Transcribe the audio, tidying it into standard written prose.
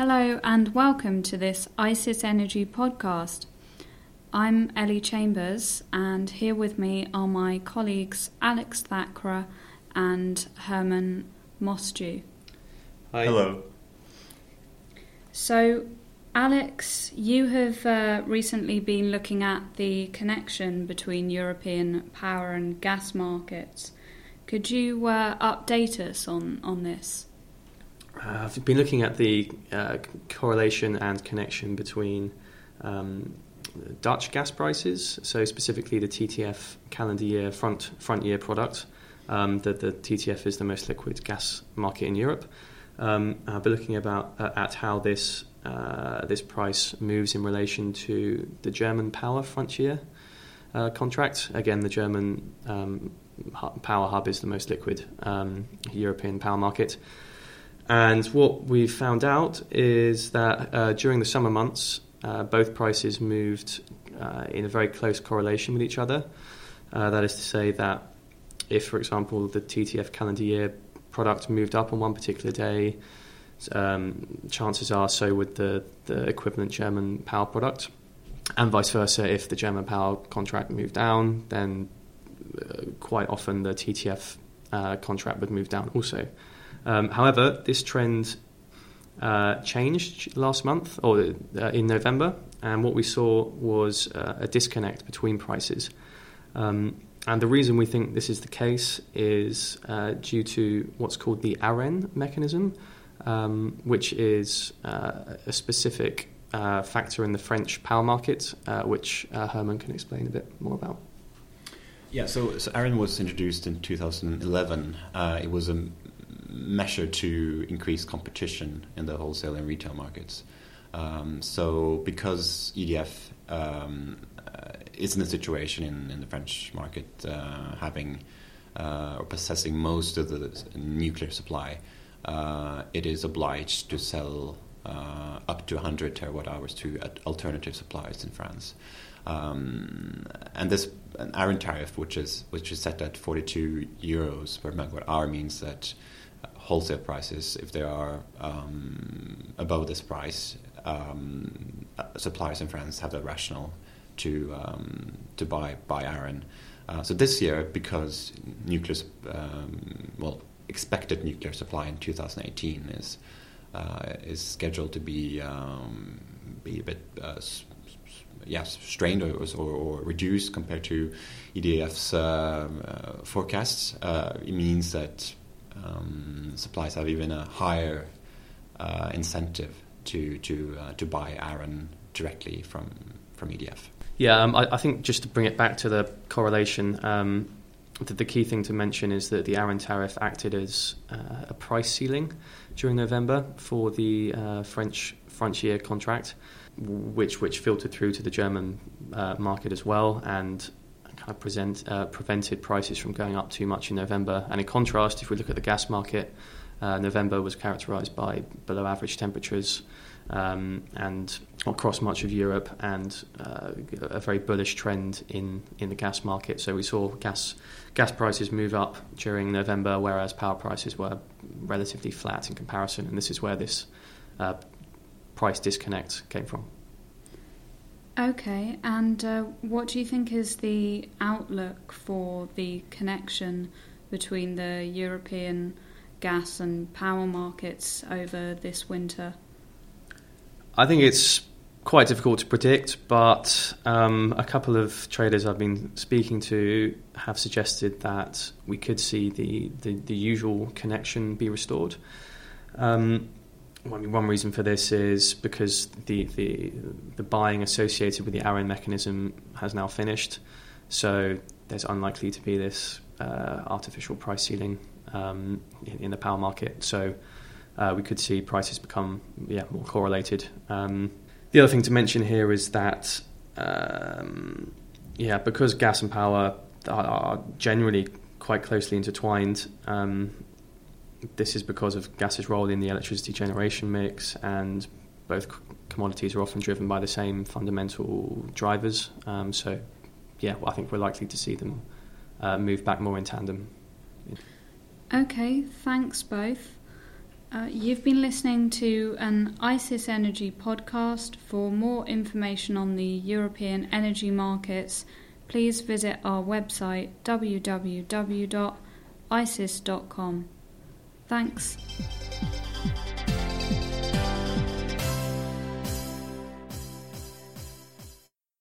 Hello and welcome to this ICIS Energy podcast. I'm Ellie Chambers and here with me are my colleagues Alex Thackray and Herman Mostew. Hi. Hello. So, Alex, you have recently been looking at the connection between European power and gas markets. Could you update us on this? I've been looking at the correlation and connection between Dutch gas prices, so specifically the TTF calendar year front year product, that the TTF is the most liquid gas market in Europe. I've been looking at how this price moves in relation to the German power frontier contract. Again, the German power hub is the most liquid European power market. And what we've found out is that during the summer months, both prices moved in a very close correlation with each other. That is to say that if, for example, the TTF calendar year product moved up on one particular day, chances are so would the equivalent German power product. And vice versa, if the German power contract moved down, then quite often the TTF contract would move down also. However, this trend changed last month, or in November, and what we saw was a disconnect between prices. And the reason we think this is the case is due to what's called the ARENH mechanism, which is a specific factor in the French power market, which Herman can explain a bit more about. Yeah, so ARENH was introduced in 2011. It was a measure to increase competition in the wholesale and retail markets. So because EDF is in a situation in the French market having or possessing most of the nuclear supply, it is obliged to sell up to 100 terawatt hours to alternative suppliers in France. And this an ARENH tariff, which is set at 42 euros per megawatt hour, means that wholesale prices, if they are above this price, suppliers in France have the rationale to buy ARENH. So this year, because expected nuclear supply in 2018 is scheduled to be a bit strained or reduced compared to EDF's forecasts. It means that suppliers have even a higher incentive to buy ARENH directly from EDF. Yeah, I think just to bring it back to the correlation, the key thing to mention is that the ARENH tariff acted as a price ceiling during November for the French frontier contract, which filtered through to the German market as well, and kind of prevented prices from going up too much in November. And in contrast, if we look at the gas market, November was characterised by below average temperatures and across much of Europe, and a very bullish trend in the gas market. So we saw gas prices move up during November, whereas power prices were relatively flat in comparison. And this is where this price disconnect came from. Okay, and what do you think is the outlook for the connection between the European gas and power markets over this winter? I think it's quite difficult to predict, but a couple of traders I've been speaking to have suggested that we could see the usual connection be restored. One reason for this is because the buying associated with the ARENH mechanism has now finished, so there's unlikely to be this artificial price ceiling in the power market. So we could see prices become more correlated. The other thing to mention here is that because gas and power are generally quite closely intertwined. This is because of gas's role in the electricity generation mix, and both commodities are often driven by the same fundamental drivers. I think we're likely to see them move back more in tandem. Okay, thanks both. You've been listening to an ICIS Energy podcast. For more information on the European energy markets, please visit our website www.icis.com. Thanks.